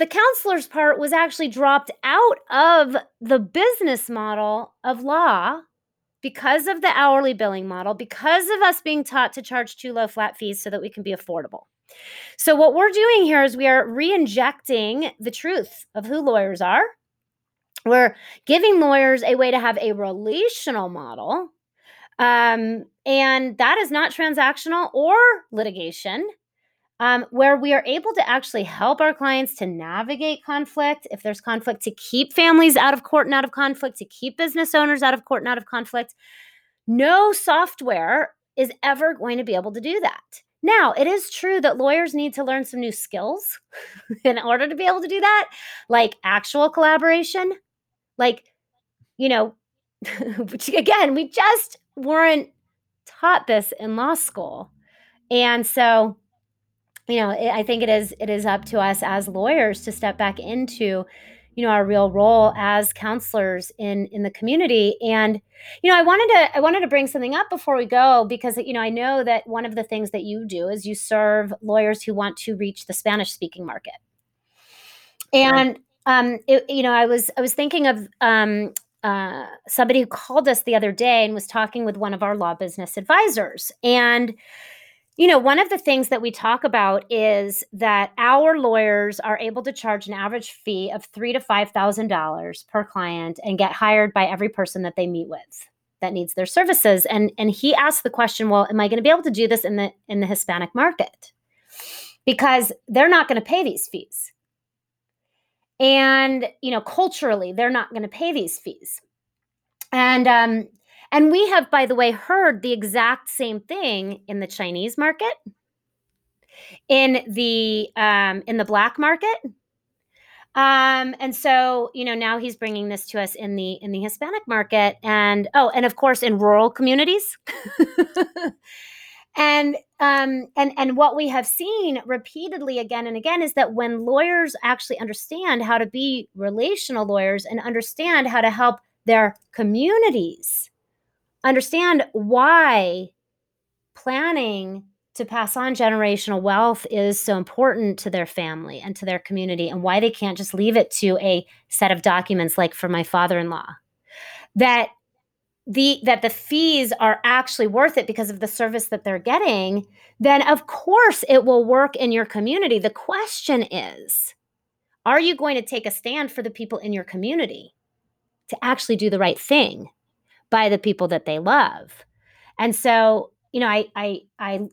the counselors part was actually dropped out of the business model of law because of the hourly billing model, because of us being taught to charge too low flat fees so that we can be affordable. So what we're doing here is we are re-injecting the truth of who lawyers are. We're giving lawyers a way to have a relational model, and that is not transactional or litigation, where we are able to actually help our clients to navigate conflict, if there's conflict, to keep families out of court and out of conflict, to keep business owners out of court and out of conflict. No software is ever going to be able to do that. Now, it is true that lawyers need to learn some new skills in order to be able to do that, like actual collaboration, which again, we just weren't taught this in law school. And so, I think it is up to us as lawyers to step back into, our real role as counselors in the community. And, I wanted to bring something up before we go, because, I know that one of the things that you do is you serve lawyers who want to reach the Spanish speaking market. And, I was thinking of, somebody who called us the other day and was talking with one of our law business advisors, and one of the things that we talk about is that our lawyers are able to charge an average fee of $3,000 to $5,000 per client and get hired by every person that they meet with. that needs their services. And he asked the question, well, am I going to be able to do this in the Hispanic market? Because they're not going to pay these fees. And, you know, culturally, they're not going to pay these fees. And we have, by the way, heard the exact same thing in the Chinese market, in the Black market. And so, you know, now he's bringing this to us in the Hispanic market, and of course in rural communities. And what we have seen repeatedly again and again is that when lawyers actually understand how to be relational lawyers and understand how to help their communities understand why planning to pass on generational wealth is so important to their family and to their community, and why they can't just leave it to a set of documents like for my father-in-law, that the fees are actually worth it because of the service that they're getting, then of course it will work in your community. The question is, are you going to take a stand for the people in your community to actually do the right thing by the people that they love? And so, you know, I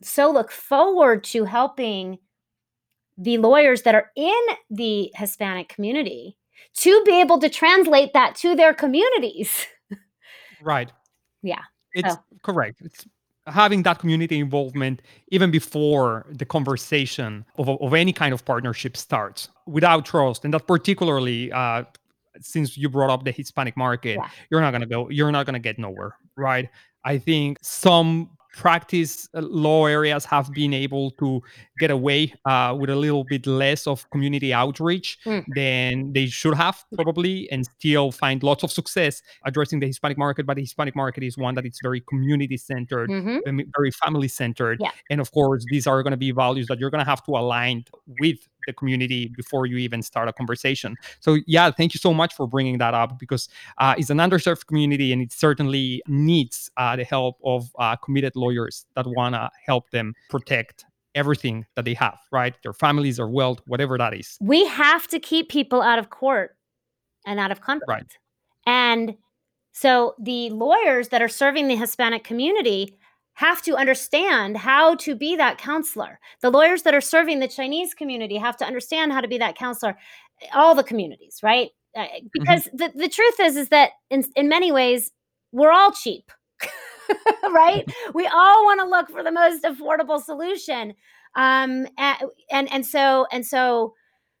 so look forward to helping the lawyers that are in the Hispanic community to be able to translate that to their communities. Right. Yeah. It's correct. It's having that community involvement even before the conversation of any kind of partnership starts without trust. And that particularly, since you brought up the Hispanic market, yeah, you're not going to get nowhere. Right. I think some practice law areas have been able to get away with a little bit less of community outreach than they should have probably, and still find lots of success addressing the Hispanic market. But the Hispanic market is one that it's very community centered, very family centered. Yeah. And of course, these are going to be values that you're going to have to align with the community before you even start a conversation. So yeah, thank you so much for bringing that up, because it's an underserved community, and it certainly needs the help of committed lawyers that want to help them protect everything that they have, right? Their families, their wealth, whatever that is. We have to keep people out of court and out of conflict. Right. And so the lawyers that are serving the Hispanic community have to understand how to be that counselor. The lawyers that are serving the Chinese community have to understand how to be that counselor. All the communities, right? Because the truth is that in many ways, we're all cheap, right? We all want to look for the most affordable solution. And so,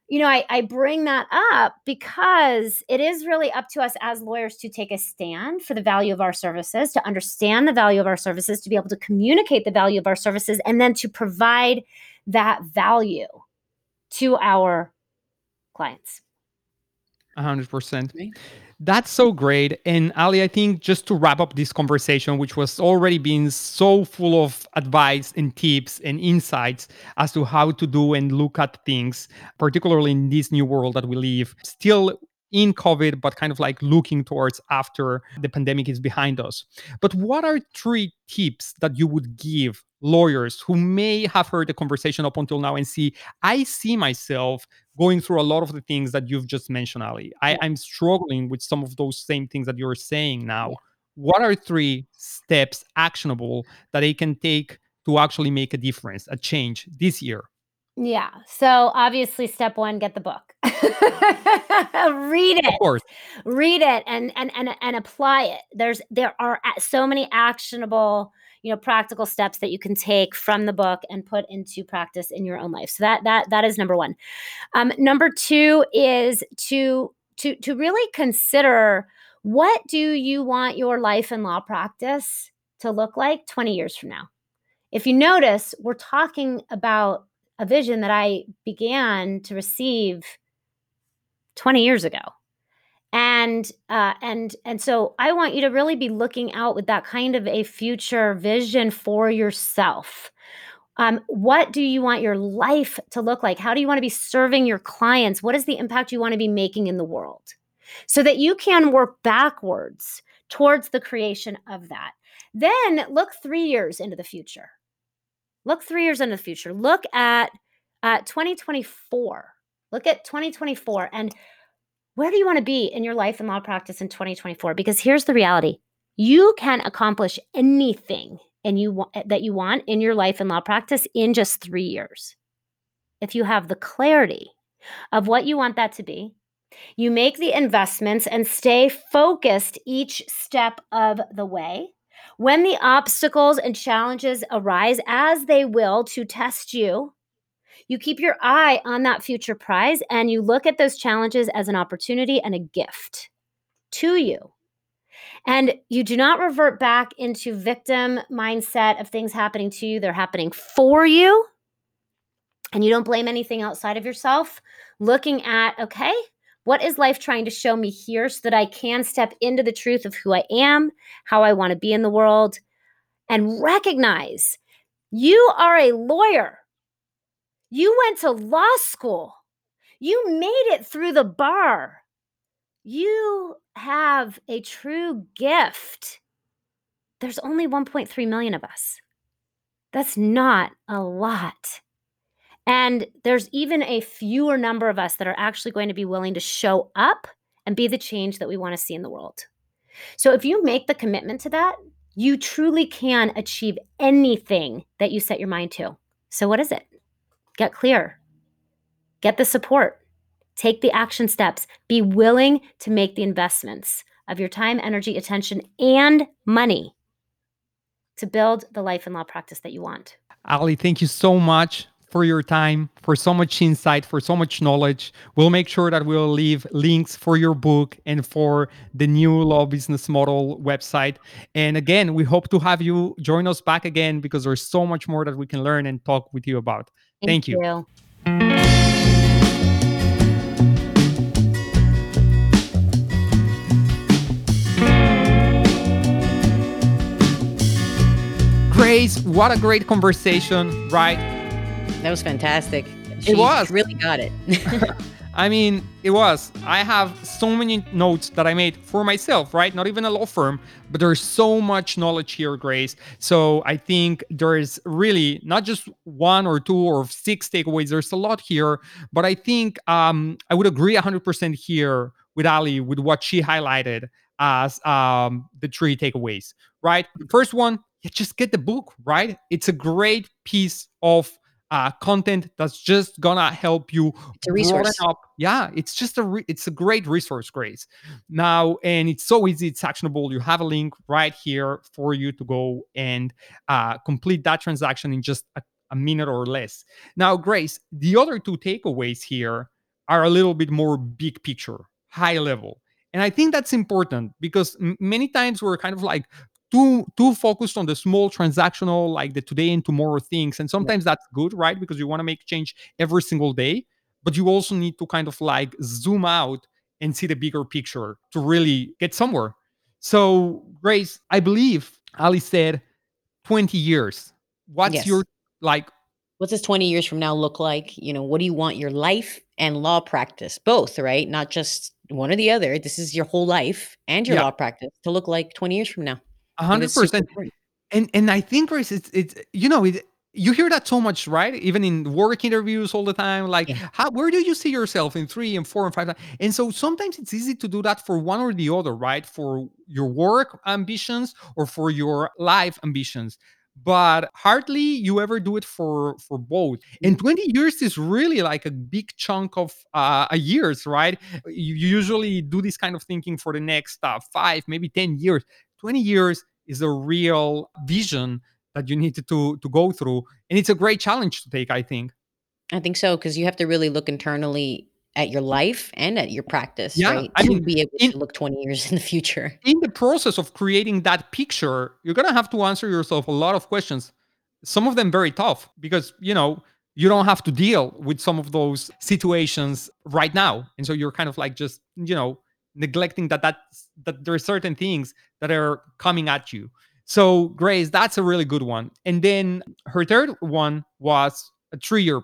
you know, I bring that up because it is really up to us as lawyers to take a stand for the value of our services, to understand the value of our services, to be able to communicate the value of our services, and then to provide that value to our clients. 100%. That's so great. And Ali, I think just to wrap up this conversation, which was already been so full of advice and tips and insights as to how to do and look at things, particularly in this new world that we live, still in COVID, but kind of like looking towards after the pandemic is behind us. But what are three tips that you would give lawyers who may have heard the conversation up until now and I see myself going through a lot of the things that you've just mentioned, Ali? I'm struggling with some of those same things that you're saying now. What are three steps actionable that they can take to actually make a difference, a change this year? Yeah. So obviously step one, get the book. Read it. Of course. Read it and apply it. There are so many actionable, you know, practical steps that you can take from the book and put into practice in your own life. So that is number one. Number two is to really consider, what do you want your life and law practice to look like 20 years from now? If you notice, we're talking about a vision that I began to receive 20 years ago. And so I want you to really be looking out with that kind of a future vision for yourself. What do you want your life to look like? How do you want to be serving your clients? What is the impact you want to be making in the world? So that you can work backwards towards the creation of that. Then look 3 years into the future. Look 3 years into the future. Look at 2024. Look at 2024 and where do you want to be in your life and law practice in 2024? Because here's the reality. You can accomplish anything that you want in your life and law practice in just 3 years. If you have the clarity of what you want that to be, you make the investments and stay focused each step of the way. When the obstacles and challenges arise, as they will, to test you, you keep your eye on that future prize and you look at those challenges as an opportunity and a gift to you. And you do not revert back into victim mindset of things happening to you. They're happening for you. And you don't blame anything outside of yourself. Looking at, okay, what is life trying to show me here so that I can step into the truth of who I am, how I want to be in the world, and recognize you are a lawyer. You went to law school. You made it through the bar. You have a true gift. There's only 1.3 million of us. That's not a lot. And there's even a fewer number of us that are actually going to be willing to show up and be the change that we want to see in the world. So if you make the commitment to that, you truly can achieve anything that you set your mind to. So what is it? Get clear. Get the support. Take the action steps. Be willing to make the investments of your time, energy, attention, and money to build the life and law practice that you want. Ali, thank you so much for your time, for so much insight, for so much knowledge. We'll make sure that we'll leave links for your book and for the New Law Business Model website. And again, we hope to have you join us back again because there's so much more that we can learn and talk with you about. Thank you. Grace, what a great conversation, right? That was fantastic. She really got it. I mean, it was. I have so many notes that I made for myself, right? Not even a law firm, but there's so much knowledge here, Grace. So I think there is really not just one or two or six takeaways. There's a lot here, but I think I would agree 100% here with Ali with what she highlighted as the three takeaways, right? The first one, just get the book, right? It's a great piece of content that's just gonna help you. It's a resource. Yeah, it's just a great resource, Grace. Now, and it's so easy, it's actionable. You have a link right here for you to go and complete that transaction in just a minute or less. Now, Grace, the other two takeaways here are a little bit more big picture, high level. And I think that's important because many times we're kind of like, too focused on the small transactional, like the today and tomorrow things. And sometimes that's good, right? Because you want to make change every single day, but you also need to kind of like zoom out and see the bigger picture to really get somewhere. So Grace, I believe Ali said 20 years. What does 20 years from now look like? You know, what do you want your life and law practice, both, right? Not just one or the other. This is your whole life and your law practice to look like 20 years from now. 100%. And I think, Grace, it's you hear that so much, right? Even in work interviews all the time, like where do you see yourself in 3 and 4 and 5? And so sometimes it's easy to do that for one or the other, right? For your work ambitions or for your life ambitions. But hardly you ever do it for both. And 20 years is really like a big chunk of years, right? You usually do this kind of thinking for the next 5, maybe 10 years. 20 years is a real vision that you need to go through. And it's a great challenge to take, I think. I think so, because you have to really look internally at your life and at your practice, right? I mean, to be able to look 20 years in the future. In the process of creating that picture, you're going to have to answer yourself a lot of questions, some of them very tough, because, you don't have to deal with some of those situations right now. And so you're kind of like just, neglecting that there are certain things that are coming at you. So Grace, that's a really good one. And then her third one was a three-year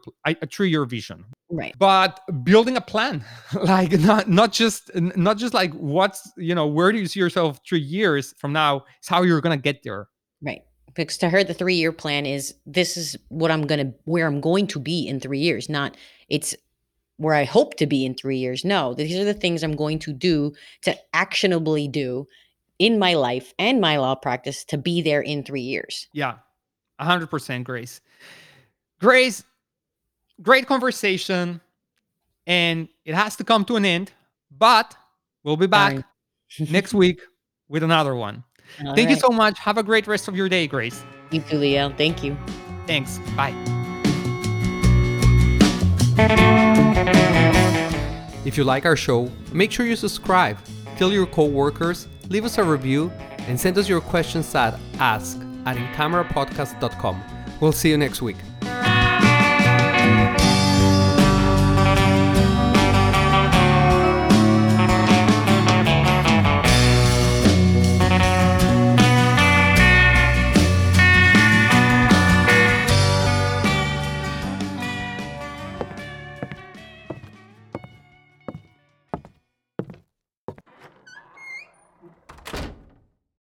vision, right? But building a plan, like not just like what's, where do you see yourself 3 years from now? It's how you're going to get there. Right. Because to her, the 3-year plan is, this is what where I'm going to be in 3 years, not it's where I hope to be in 3 years. No, these are the things I'm going to actionably do in my life and my law practice to be there in 3 years. Yeah, 100%, Grace. Grace, great conversation, and it has to come to an end, but we'll be back next week with another one. Thank you so much. Have a great rest of your day, Grace. You too, Leo. Thank you. Thanks. Bye. If you like our show, make sure you subscribe, tell your coworkers, leave us a review, and send us your questions at ask@incamerapodcast.com. We'll see you next week.